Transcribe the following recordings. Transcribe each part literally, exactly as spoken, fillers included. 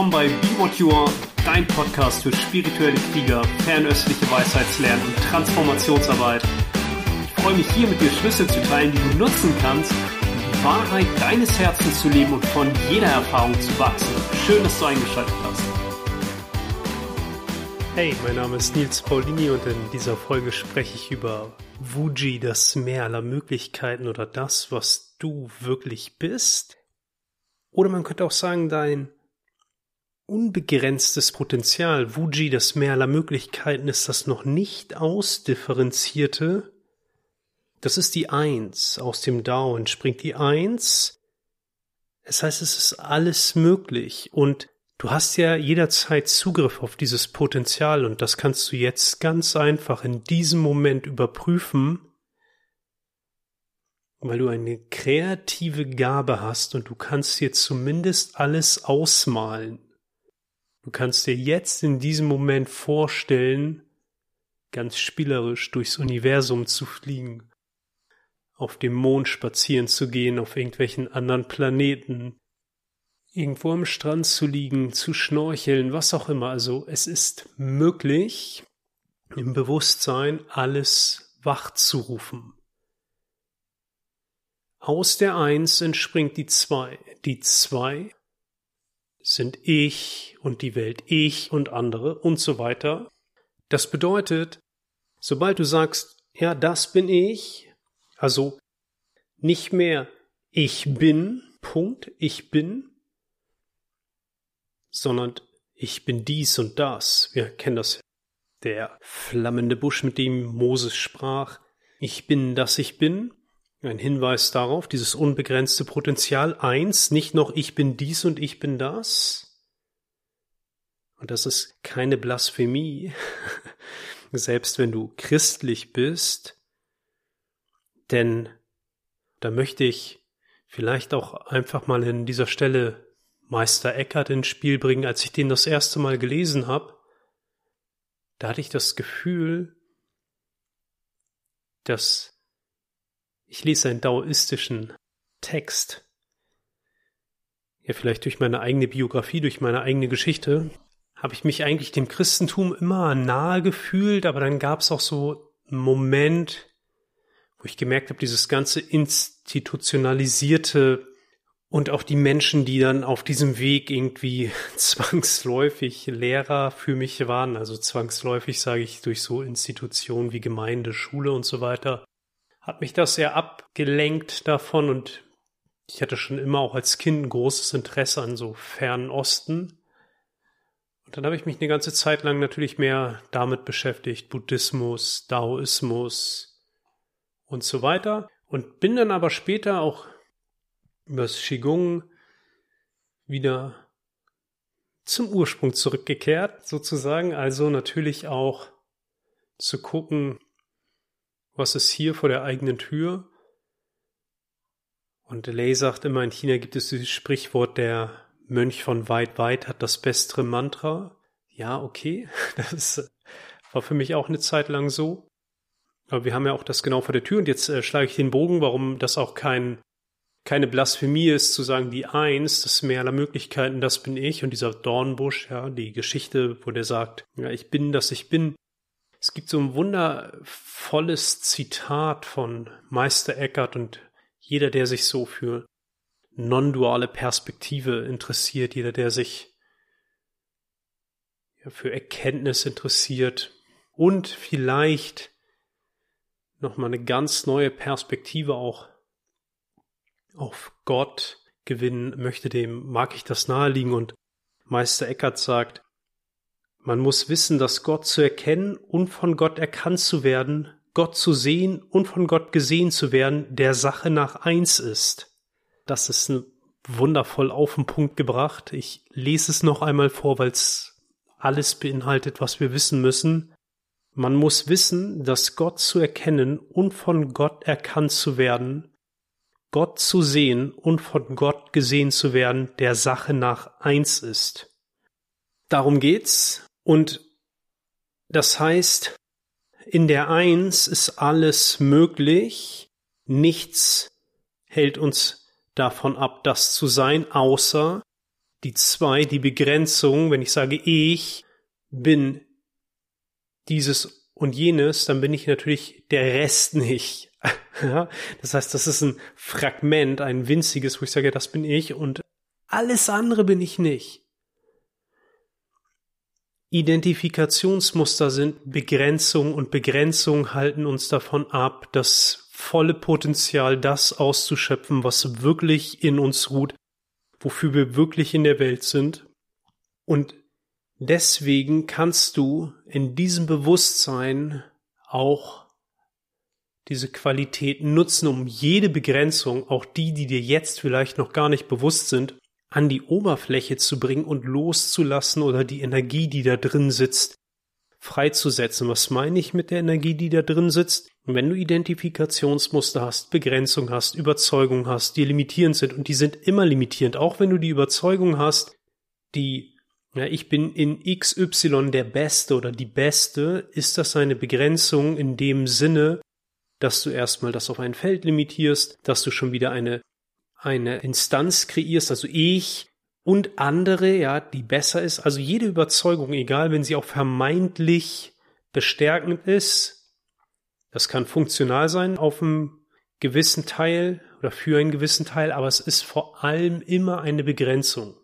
willkommen bei Be What You Are, dein Podcast für spirituelle Krieger, fernöstliche Weisheitslernen und Transformationsarbeit. Ich freue mich, hier mit dir Schlüssel zu teilen, die du nutzen kannst, um die Wahrheit deines Herzens zu leben und von jeder Erfahrung zu wachsen. Schön, dass du eingeschaltet hast. Hey, mein Name ist Nils Paulini und in dieser Folge spreche ich über Wuji, das Meer aller Möglichkeiten oder das, was du wirklich bist. Oder man könnte auch sagen, dein unbegrenztes Potenzial. Wuji, das Meer aller Möglichkeiten, ist das noch nicht ausdifferenzierte. Das ist die Eins. Aus dem Dao entspringt die Eins. Das heißt, es ist alles möglich. Und du hast ja jederzeit Zugriff auf dieses Potenzial. Und das kannst du jetzt ganz einfach in diesem Moment überprüfen, weil du eine kreative Gabe hast und du kannst dir zumindest alles ausmalen. Du kannst dir jetzt in diesem Moment vorstellen, ganz spielerisch durchs Universum zu fliegen, auf dem Mond spazieren zu gehen, auf irgendwelchen anderen Planeten, irgendwo am Strand zu liegen, zu schnorcheln, was auch immer. Also es ist möglich, im Bewusstsein alles wachzurufen. Aus der Eins entspringt die Zwei. Die Zwei sind ich und die Welt, ich und andere und so weiter. Das bedeutet, sobald du sagst, ja, das bin ich, also nicht mehr ich bin, Punkt, ich bin, sondern ich bin dies und das. Wir kennen das. Der flammende Busch, mit dem Moses sprach, ich bin, dass ich bin. Ein Hinweis darauf, dieses unbegrenzte Potenzial eins, nicht noch ich bin dies und ich bin das. Und das ist keine Blasphemie, selbst wenn du christlich bist, denn da möchte ich vielleicht auch einfach mal an dieser Stelle Meister Eckhart ins Spiel bringen. Als ich den das erste Mal gelesen habe, da hatte ich das Gefühl, dass ich lese einen daoistischen Text, ja vielleicht durch meine eigene Biografie, durch meine eigene Geschichte, habe ich mich eigentlich dem Christentum immer nahe gefühlt, aber dann gab es auch so einen Moment, wo ich gemerkt habe, dieses ganze Institutionalisierte und auch die Menschen, die dann auf diesem Weg irgendwie zwangsläufig Lehrer für mich waren, also zwangsläufig sage ich durch so Institutionen wie Gemeinde, Schule und so weiter, hat mich das sehr abgelenkt davon und ich hatte schon immer auch als Kind ein großes Interesse an so fernen Osten. Und dann habe ich mich eine ganze Zeit lang natürlich mehr damit beschäftigt, Buddhismus, Daoismus und so weiter. Und bin dann aber später auch über das Qigong wieder zum Ursprung zurückgekehrt, sozusagen. Also natürlich auch zu gucken, was ist hier vor der eigenen Tür? Und Lei sagt immer, in China gibt es dieses Sprichwort, der Mönch von weit, weit hat das bessere Mantra. Ja, okay, das war für mich auch eine Zeit lang so. Aber wir haben ja auch das genau vor der Tür. Und jetzt äh, schlage ich den Bogen, warum das auch kein, keine Blasphemie ist, zu sagen, die Eins, das Meer aller Möglichkeiten, das bin ich. Und dieser Dornbusch, ja, die Geschichte, wo der sagt, ja, ich bin, dass ich bin. Es gibt so ein wundervolles Zitat von Meister Eckhart und jeder, der sich so für non-duale Perspektive interessiert, jeder, der sich für Erkenntnis interessiert und vielleicht nochmal eine ganz neue Perspektive auch auf Gott gewinnen möchte, dem mag ich das naheliegen. Und Meister Eckhart sagt, man muss wissen, dass Gott zu erkennen und von Gott erkannt zu werden, Gott zu sehen und von Gott gesehen zu werden, der Sache nach eins ist. Das ist wundervoll auf den Punkt gebracht. Ich lese es noch einmal vor, weil es alles beinhaltet, was wir wissen müssen. Man muss wissen, dass Gott zu erkennen und von Gott erkannt zu werden, Gott zu sehen und von Gott gesehen zu werden, der Sache nach eins ist. Darum geht's. Und das heißt, in der Eins ist alles möglich, nichts hält uns davon ab, das zu sein, außer Die zwei, die Begrenzung, wenn ich sage, ich bin dieses und jenes, dann bin ich natürlich der Rest nicht. Das heißt, das ist ein Fragment, ein winziges, wo ich sage, das bin ich und alles andere bin ich nicht. Identifikationsmuster sind Begrenzung und Begrenzung halten uns davon ab, das volle Potenzial, das auszuschöpfen, was wirklich in uns ruht, wofür wir wirklich in der Welt sind. Und deswegen kannst du in diesem Bewusstsein auch diese Qualität nutzen, um jede Begrenzung, auch die, die dir jetzt vielleicht noch gar nicht bewusst sind, an die Oberfläche zu bringen und loszulassen oder die Energie, die da drin sitzt, freizusetzen. Was meine ich mit der Energie, die da drin sitzt? Wenn du Identifikationsmuster hast, Begrenzung hast, Überzeugung hast, die limitierend sind und die sind immer limitierend, auch wenn du die Überzeugung hast, die, ja, ich bin in X Y der Beste oder die Beste, ist das eine Begrenzung in dem Sinne, dass du erstmal das auf ein Feld limitierst, dass du schon wieder eine eine Instanz kreierst, also ich und andere, ja, die besser ist. Also jede Überzeugung, egal, wenn sie auch vermeintlich bestärkend ist, das kann funktional sein auf einem gewissen Teil oder für einen gewissen Teil, aber es ist vor allem immer eine Begrenzung.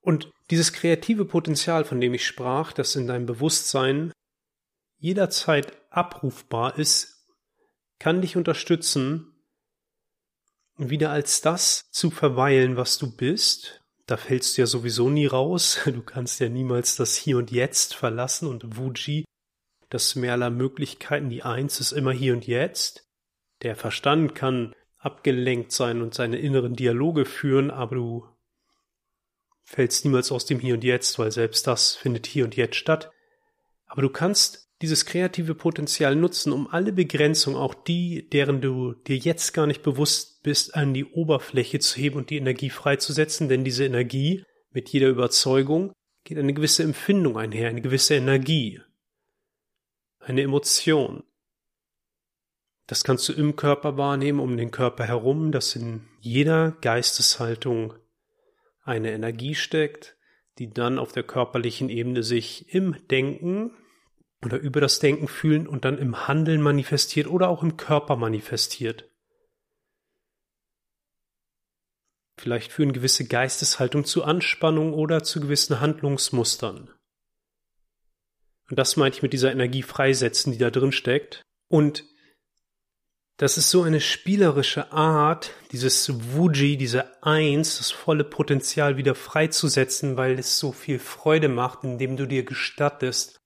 Und dieses kreative Potenzial, von dem ich sprach, das in deinem Bewusstsein jederzeit abrufbar ist, kann dich unterstützen, wieder als das zu verweilen, was du bist. Da fällst du ja sowieso nie raus. Du kannst ja niemals das Hier und Jetzt verlassen und Wuji, das Meer aller Möglichkeiten, die Eins ist immer Hier und Jetzt. Der Verstand kann abgelenkt sein und seine inneren Dialoge führen, aber du fällst niemals aus dem Hier und Jetzt, weil selbst das findet hier und jetzt statt. Aber du kannst dieses kreative Potenzial nutzen, um alle Begrenzungen, auch die, deren du dir jetzt gar nicht bewusst bist, an die Oberfläche zu heben und die Energie freizusetzen, denn diese Energie, mit jeder Überzeugung, geht eine gewisse Empfindung einher, eine gewisse Energie, eine Emotion. Das kannst du im Körper wahrnehmen, um den Körper herum, dass in jeder Geisteshaltung eine Energie steckt, die dann auf der körperlichen Ebene sich im Denken oder über das Denken fühlen und dann im Handeln manifestiert oder auch im Körper manifestiert. Vielleicht führen gewisse Geisteshaltungen zu Anspannung oder zu gewissen Handlungsmustern. Und das meinte ich mit dieser Energie freisetzen, die da drin steckt. Und das ist so eine spielerische Art, dieses Wuji, diese Eins, das volle Potenzial wieder freizusetzen, weil es so viel Freude macht, indem du dir gestattest,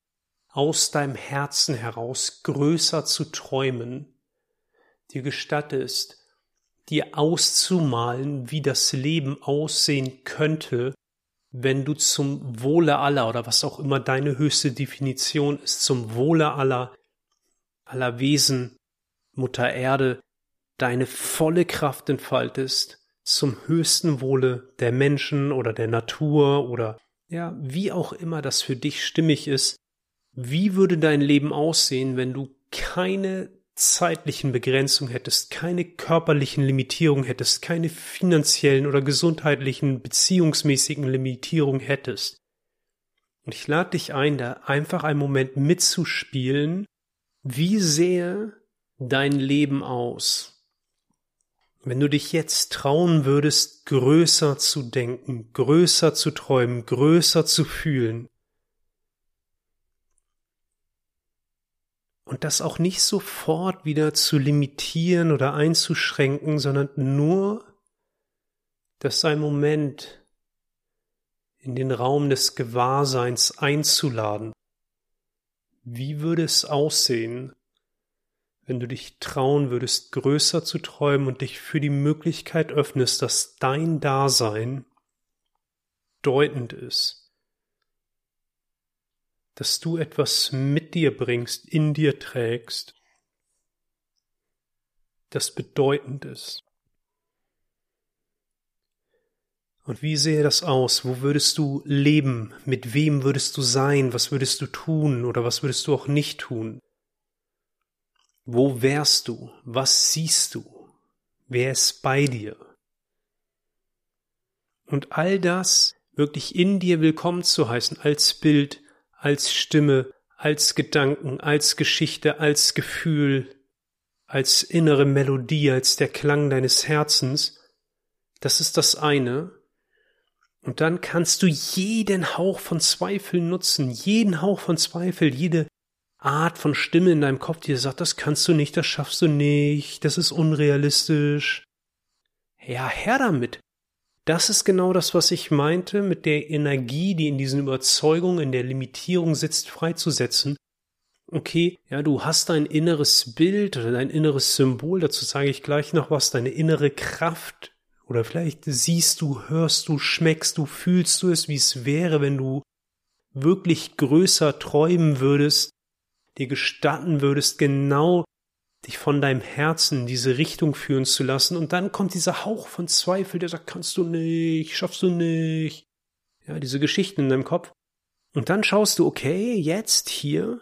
aus deinem Herzen heraus größer zu träumen, dir gestattest, dir auszumalen, wie das Leben aussehen könnte, wenn du zum Wohle aller oder was auch immer deine höchste Definition ist, zum Wohle aller, aller Wesen, Mutter Erde, deine volle Kraft entfaltest, zum höchsten Wohle der Menschen oder der Natur oder ja, wie auch immer das für dich stimmig ist. Wie würde dein Leben aussehen, wenn du keine zeitlichen Begrenzungen hättest, keine körperlichen Limitierungen hättest, keine finanziellen oder gesundheitlichen, beziehungsmäßigen Limitierungen hättest? Und ich lade dich ein, da einfach einen Moment mitzuspielen. Wie sähe dein Leben aus, wenn du dich jetzt trauen würdest, größer zu denken, größer zu träumen, größer zu fühlen? Und das auch nicht sofort wieder zu limitieren oder einzuschränken, sondern nur, das einen Moment in den Raum des Gewahrseins einzuladen. Wie würde es aussehen, wenn du dich trauen würdest, größer zu träumen und dich für die Möglichkeit öffnest, dass dein Dasein bedeutend ist? Dass du etwas mit dir bringst, in dir trägst, das bedeutend ist. Und wie sähe das aus? Wo würdest du leben? Mit wem würdest du sein? Was würdest du tun oder was würdest du auch nicht tun? Wo wärst du? Was siehst du? Wer ist bei dir? Und all das wirklich in dir willkommen zu heißen, als Bild, als Stimme, als Gedanken, als Geschichte, als Gefühl, als innere Melodie, als der Klang deines Herzens, das ist das eine. Und dann kannst du jeden Hauch von Zweifel nutzen, jeden Hauch von Zweifel, jede Art von Stimme in deinem Kopf, die dir sagt, das kannst du nicht, das schaffst du nicht, das ist unrealistisch. Ja, her damit. Das ist genau das, was ich meinte, mit der Energie, die in diesen Überzeugungen, in der Limitierung sitzt, freizusetzen. Okay, ja, du hast dein inneres Bild oder dein inneres Symbol, dazu sage ich gleich noch was, deine innere Kraft. Oder vielleicht siehst du, hörst du, schmeckst du, fühlst du es, wie es wäre, wenn du wirklich größer träumen würdest, dir gestatten würdest, genau dich von deinem Herzen in diese Richtung führen zu lassen. Und dann kommt dieser Hauch von Zweifel, der sagt, kannst du nicht, schaffst du nicht. Ja, diese Geschichten in deinem Kopf. Und dann schaust du, okay, jetzt hier,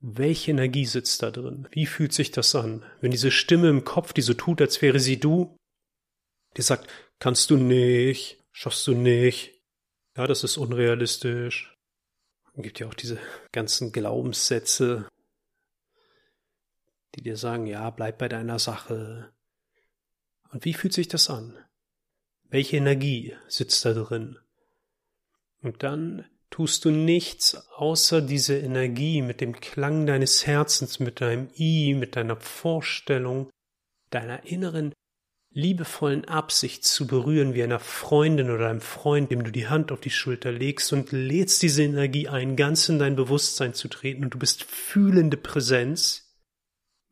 welche Energie sitzt da drin? Wie fühlt sich das an? Wenn diese Stimme im Kopf, die so tut, als wäre sie du, die sagt, kannst du nicht, schaffst du nicht. Ja, das ist unrealistisch. Es gibt ja auch diese ganzen Glaubenssätze, die dir sagen, ja, bleib bei deiner Sache. Und wie fühlt sich das an? Welche Energie sitzt da drin? Und dann tust du nichts, außer diese Energie mit dem Klang deines Herzens, mit deinem I, mit deiner Vorstellung, deiner inneren, liebevollen Absicht zu berühren, wie einer Freundin oder einem Freund, dem du die Hand auf die Schulter legst und lädst diese Energie ein, ganz in dein Bewusstsein zu treten, und du bist fühlende Präsenz,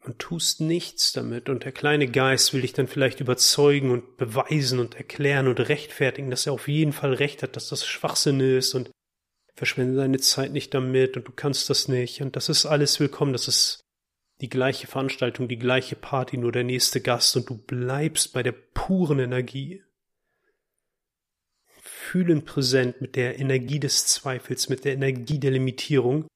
und tust nichts damit, und der kleine Geist will dich dann vielleicht überzeugen und beweisen und erklären und rechtfertigen, dass er auf jeden Fall recht hat, dass das Schwachsinn ist, und verschwende deine Zeit nicht damit, und du kannst das nicht, und das ist alles willkommen, das ist die gleiche Veranstaltung, die gleiche Party, nur der nächste Gast, und du bleibst bei der puren Energie. Fühlend präsent mit der Energie des Zweifels, mit der Energie der Limitierung.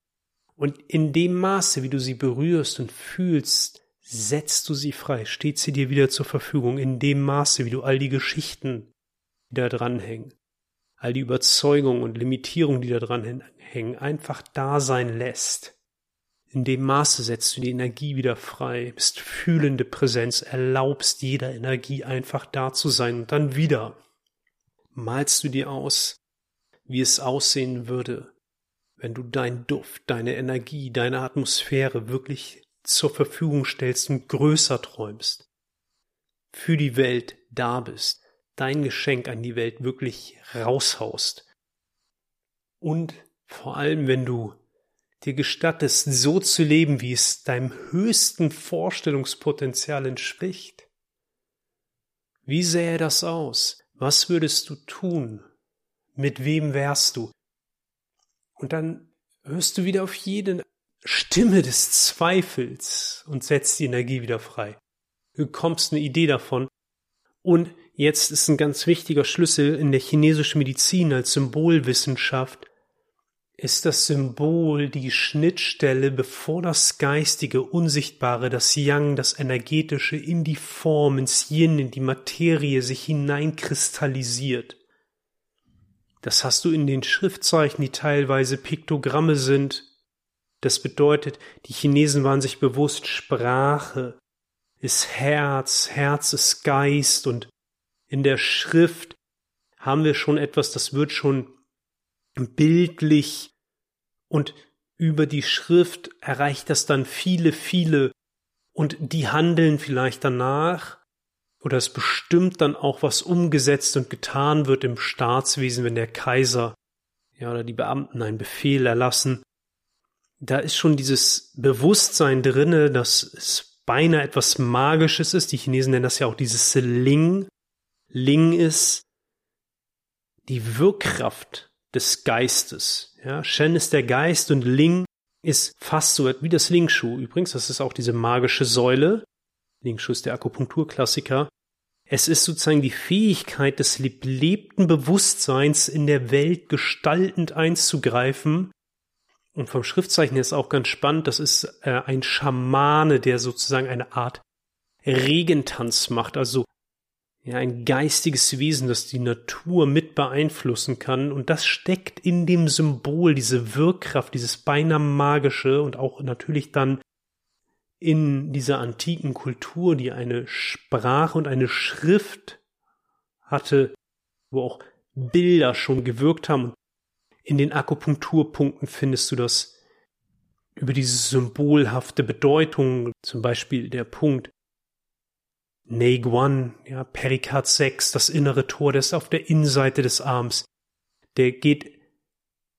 Und in dem Maße, wie du sie berührst und fühlst, setzt du sie frei, steht sie dir wieder zur Verfügung, in dem Maße, wie du all die Geschichten, die da dranhängen, all die Überzeugungen und Limitierungen, die da dranhängen, einfach da sein lässt. In dem Maße setzt du die Energie wieder frei, bist fühlende Präsenz, erlaubst jeder Energie einfach da zu sein, und dann wieder malst du dir aus, wie es aussehen würde, wenn du deinen Duft, deine Energie, deine Atmosphäre wirklich zur Verfügung stellst und größer träumst, für die Welt da bist, dein Geschenk an die Welt wirklich raushaust. Und vor allem, wenn du dir gestattest, so zu leben, wie es deinem höchsten Vorstellungspotenzial entspricht. Wie sähe das aus? Was würdest du tun? Mit wem wärst du? Und dann hörst du wieder auf jede Stimme des Zweifels und setzt die Energie wieder frei. Du bekommst eine Idee davon. Und jetzt ist ein ganz wichtiger Schlüssel in der chinesischen Medizin als Symbolwissenschaft, ist das Symbol die Schnittstelle, bevor das Geistige, Unsichtbare, das Yang, das Energetische in die Form, ins Yin, in die Materie sich hineinkristallisiert. Das hast du in den Schriftzeichen, die teilweise Piktogramme sind. Das bedeutet, die Chinesen waren sich bewusst, Sprache ist Herz, Herz ist Geist, und in der Schrift haben wir schon etwas, das wird schon bildlich, und über die Schrift erreicht das dann viele, viele, und die handeln vielleicht danach. Oder es bestimmt dann auch, was umgesetzt und getan wird im Staatswesen, wenn der Kaiser, ja, oder die Beamten einen Befehl erlassen. Da ist schon dieses Bewusstsein drinne, dass es beinahe etwas Magisches ist. Die Chinesen nennen das ja auch dieses Ling. Ling ist die Wirkkraft des Geistes. Ja, Shen ist der Geist, und Ling ist fast so wie das Lingshu. Übrigens, das ist auch diese magische Säule. Lingshu ist der Akupunkturklassiker. Es ist sozusagen die Fähigkeit des lebten Bewusstseins, in der Welt gestaltend einzugreifen. Und vom Schriftzeichen her ist auch ganz spannend, das ist äh, ein Schamane, der sozusagen eine Art Regentanz macht, also ja, ein geistiges Wesen, das die Natur mit beeinflussen kann. Und das steckt in dem Symbol, diese Wirkkraft, dieses beinahe magische und auch natürlich dann in dieser antiken Kultur, die eine Sprache und eine Schrift hatte, wo auch Bilder schon gewirkt haben. In den Akupunkturpunkten findest du das über diese symbolhafte Bedeutung, zum Beispiel der Punkt Neiguan, ja, Perikard sechs, das innere Tor, das ist auf der Innenseite des Arms, der geht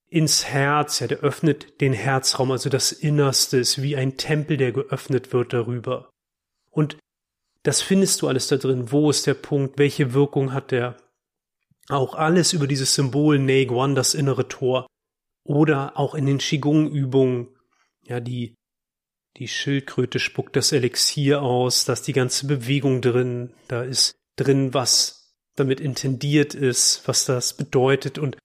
ins Herz, ja, der öffnet den Herzraum, also das Innerste ist wie ein Tempel, der geöffnet wird darüber. Und das findest du alles da drin, wo ist der Punkt, welche Wirkung hat der? Auch alles über dieses Symbol Neiguan, das innere Tor. Oder auch in den Qigong-Übungen, ja, die, die Schildkröte spuckt das Elixier aus, da ist die ganze Bewegung drin, da ist drin, was damit intendiert ist, was das bedeutet. Und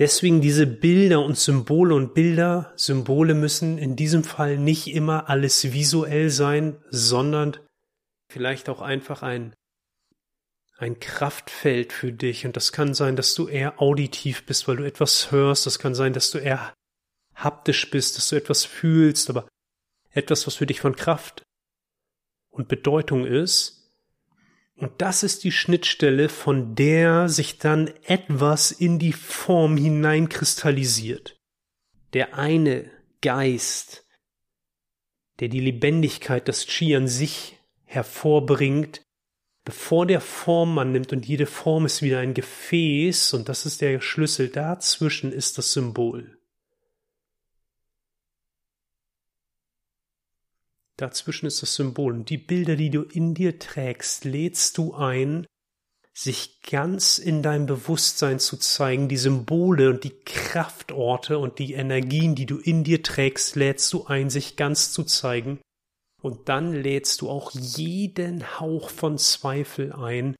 deswegen diese Bilder und Symbole und Bilder, Symbole müssen in diesem Fall nicht immer alles visuell sein, sondern vielleicht auch einfach ein ein Kraftfeld für dich, und das kann sein, dass du eher auditiv bist, weil du etwas hörst, das kann sein, dass du eher haptisch bist, dass du etwas fühlst, aber etwas, was für dich von Kraft und Bedeutung ist, und das ist die Schnittstelle, von der sich dann etwas in die Form hineinkristallisiert. Der eine Geist, der die Lebendigkeit, das Qi an sich hervorbringt, bevor der Form annimmt, und jede Form ist wieder ein Gefäß, und das ist der Schlüssel, dazwischen ist das Symbol. Dazwischen ist das Symbol, und die Bilder, die du in dir trägst, lädst du ein, sich ganz in deinem Bewusstsein zu zeigen, die Symbole und die Kraftorte und die Energien, die du in dir trägst, lädst du ein, sich ganz zu zeigen. Und dann lädst du auch jeden Hauch von Zweifel ein,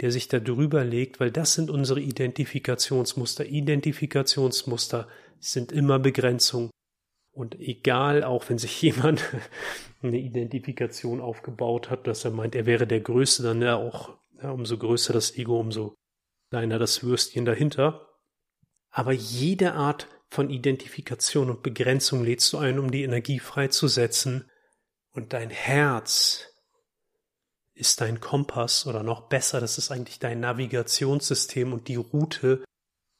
der sich da drüber legt, weil das sind unsere Identifikationsmuster. Identifikationsmuster sind immer Begrenzung. Und egal, auch wenn sich jemand eine Identifikation aufgebaut hat, dass er meint, er wäre der Größte, dann ja auch, ja, umso größer das Ego, umso kleiner das Würstchen dahinter. Aber jede Art von Identifikation und Begrenzung lädst du ein, um die Energie freizusetzen. Und dein Herz ist dein Kompass, oder noch besser, das ist eigentlich dein Navigationssystem, und die Route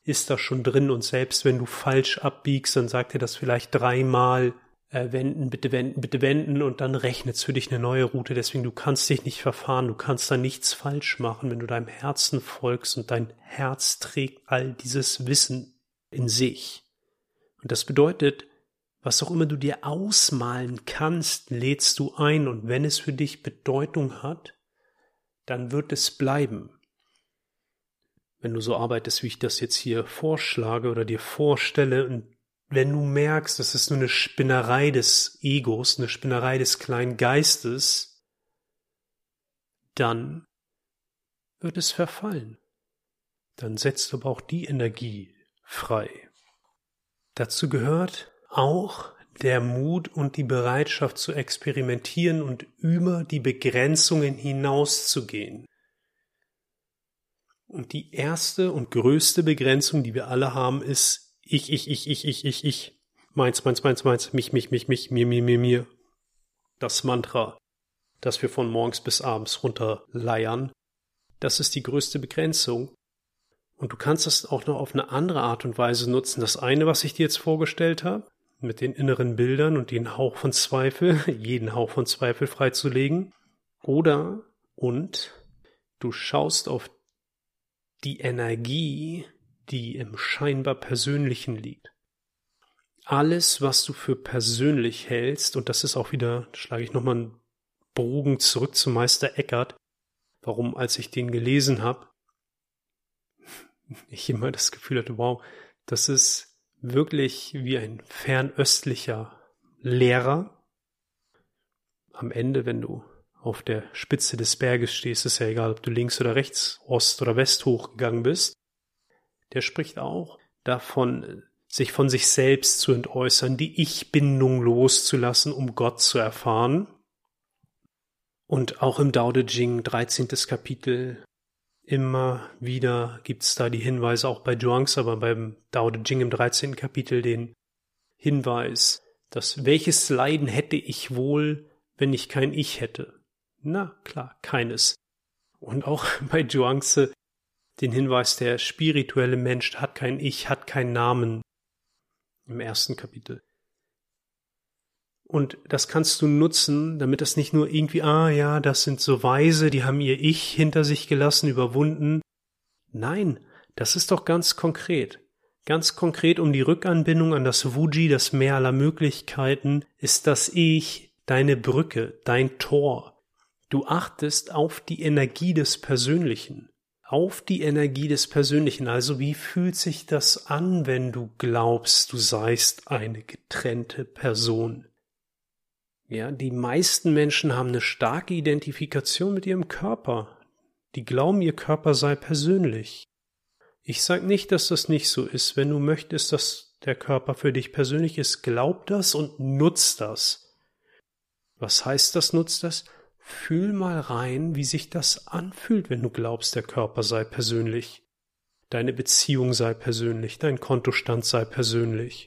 ist da schon drin, und selbst wenn du falsch abbiegst, dann sagt dir das vielleicht dreimal, äh, wenden, bitte wenden, bitte wenden, und dann rechnet es für dich eine neue Route, deswegen du kannst dich nicht verfahren, du kannst da nichts falsch machen, wenn du deinem Herzen folgst, und dein Herz trägt all dieses Wissen in sich. Und das bedeutet, was auch immer du dir ausmalen kannst, lädst du ein, und wenn es für dich Bedeutung hat, dann wird es bleiben. Wenn du so arbeitest, wie ich das jetzt hier vorschlage oder dir vorstelle, und wenn du merkst, das ist nur eine Spinnerei des Egos, eine Spinnerei des kleinen Geistes, dann wird es verfallen. Dann setzt du aber auch die Energie frei. Dazu gehört auch der Mut und die Bereitschaft zu experimentieren und über die Begrenzungen hinauszugehen. Und die erste und größte Begrenzung, die wir alle haben, ist ich, ich, ich, ich, ich, ich, ich, meins, meins, meins, meins, mich, mich, mich, mich, mir, mir, mir, mir. Das Mantra, das wir von morgens bis abends runterleiern, das ist die größte Begrenzung. Und du kannst das auch noch auf eine andere Art und Weise nutzen. Das eine, was ich dir jetzt vorgestellt habe, mit den inneren Bildern und den Hauch von Zweifel, jeden Hauch von Zweifel freizulegen. Oder, und, du schaust auf die Energie, die im scheinbar Persönlichen liegt. Alles, was du für persönlich hältst, und das ist auch wieder, schlage ich nochmal einen Bogen zurück zu Meister Eckhart, warum, als ich den gelesen habe, ich immer das Gefühl hatte, wow, das ist wirklich wie ein fernöstlicher Lehrer. Am Ende, wenn du auf der Spitze des Berges stehst, ist ja egal, ob du links oder rechts, Ost oder West hochgegangen bist. Der spricht auch davon, sich von sich selbst zu entäußern, die Ich-Bindung loszulassen, um Gott zu erfahren. Und auch im Daodejing, dreizehntes Kapitel, Immer wieder gibt es da die Hinweise, auch bei Zhuangzi, aber beim Daodejing im dreizehnten Kapitel, den Hinweis, dass welches Leiden hätte ich wohl, wenn ich kein Ich hätte? Na klar, keines. Und auch bei Zhuangzi den Hinweis, der spirituelle Mensch hat kein Ich, hat keinen Namen im ersten Kapitel. Und das kannst du nutzen, damit das nicht nur irgendwie, ah ja, das sind so Weise, die haben ihr Ich hinter sich gelassen, überwunden. Nein, das ist doch ganz konkret. Ganz konkret um die Rückanbindung an das Wuji, das Meer aller Möglichkeiten, ist das Ich deine Brücke, dein Tor. Du achtest auf die Energie des Persönlichen. Auf die Energie des Persönlichen. Also wie fühlt sich das an, wenn du glaubst, du seist eine getrennte Person? Ja, die meisten Menschen haben eine starke Identifikation mit ihrem Körper. Die glauben, ihr Körper sei persönlich. Ich sage nicht, dass das nicht so ist. Wenn du möchtest, dass der Körper für dich persönlich ist, glaub das und nutz das. Was heißt das, nutz das? Fühl mal rein, wie sich das anfühlt, wenn du glaubst, der Körper sei persönlich. Deine Beziehung sei persönlich, dein Kontostand sei persönlich.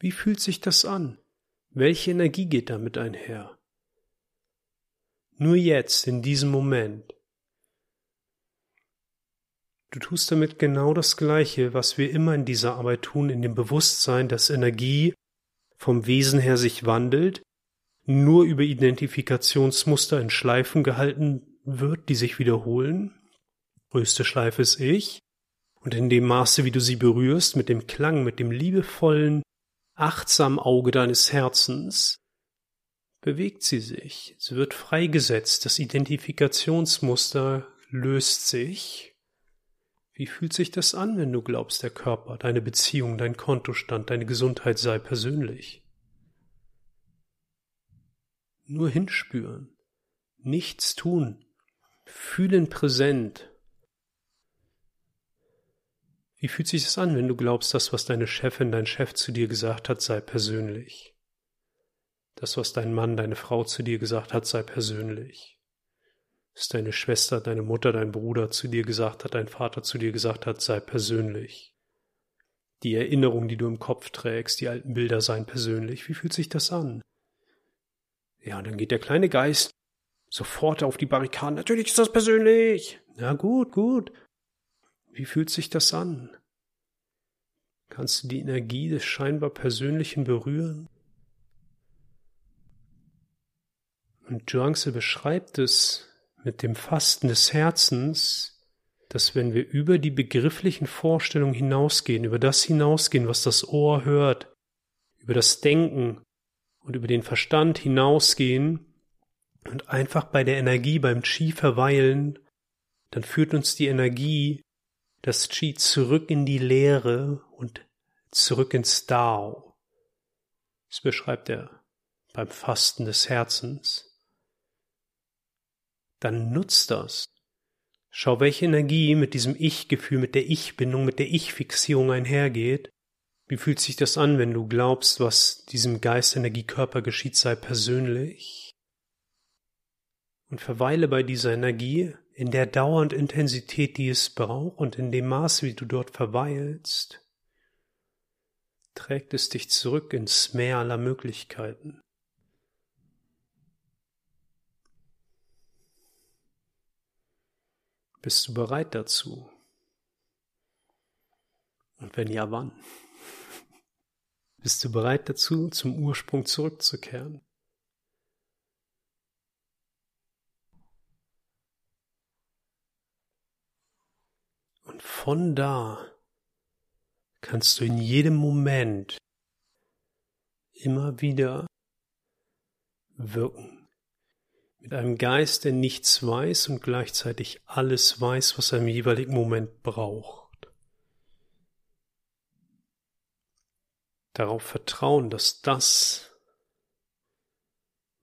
Wie fühlt sich das an? Welche Energie geht damit einher? Nur jetzt, in diesem Moment. Du tust damit genau das Gleiche, was wir immer in dieser Arbeit tun, in dem Bewusstsein, dass Energie vom Wesen her sich wandelt, nur über Identifikationsmuster in Schleifen gehalten wird, die sich wiederholen. Größte Schleife ist Ich. Und in dem Maße, wie du sie berührst, mit dem Klang, mit dem liebevollen, achtsam Auge deines Herzens, bewegt sie sich, sie wird freigesetzt, das Identifikationsmuster löst sich. Wie fühlt sich das an, wenn du glaubst, der Körper, deine Beziehung, dein Kontostand, deine Gesundheit sei persönlich? Nur hinspüren, nichts tun, fühlen präsent. Wie fühlt sich das an, wenn du glaubst, das, was deine Chefin, dein Chef zu dir gesagt hat, sei persönlich? Das, was dein Mann, deine Frau zu dir gesagt hat, sei persönlich. Was deine Schwester, deine Mutter, dein Bruder zu dir gesagt hat, dein Vater zu dir gesagt hat, sei persönlich. Die Erinnerungen, die du im Kopf trägst, die alten Bilder seien persönlich. Wie fühlt sich das an? Ja, und dann geht der kleine Geist sofort auf die Barrikaden. Natürlich ist das persönlich. Na gut, gut. Wie fühlt sich das an? Kannst du die Energie des scheinbar Persönlichen berühren? Und Zhuangzi beschreibt es mit dem Fasten des Herzens, dass wenn wir über die begrifflichen Vorstellungen hinausgehen, über das hinausgehen, was das Ohr hört, über das Denken und über den Verstand hinausgehen und einfach bei der Energie, beim Qi verweilen, dann führt uns die Energie, das Qi, zurück in die Leere und zurück ins Dao. Das beschreibt er beim Fasten des Herzens. Dann nutzt das. Schau, welche Energie mit diesem Ich-Gefühl, mit der Ich-Bindung, mit der Ich-Fixierung einhergeht. Wie fühlt sich das an, wenn du glaubst, was diesem Geist, Energie, Körper geschieht, sei persönlich? Und verweile bei dieser Energie in der Dauer und Intensität, die es braucht, und in dem Maße, wie du dort verweilst, trägt es dich zurück ins Meer aller Möglichkeiten. Bist du bereit dazu? Und wenn ja, wann? Bist du bereit dazu, zum Ursprung zurückzukehren? Und von da kannst du in jedem Moment immer wieder wirken. Mit einem Geist, der nichts weiß und gleichzeitig alles weiß, was er im jeweiligen Moment braucht. Darauf vertrauen, dass das,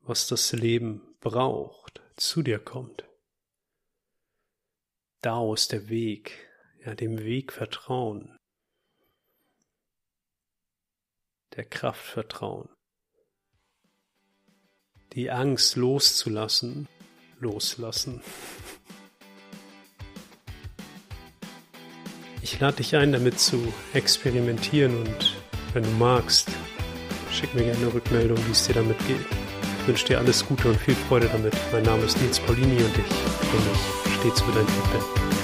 was das Leben braucht, zu dir kommt. Dao ist der Weg. Ja, dem Weg vertrauen, der Kraft vertrauen, die Angst loszulassen, loslassen. Ich lade dich ein, damit zu experimentieren, und wenn du magst, schick mir gerne eine Rückmeldung, wie es dir damit geht. Ich wünsche dir alles Gute und viel Freude damit. Mein Name ist Nils Paulini und ich freue mich stets über dein Feedback.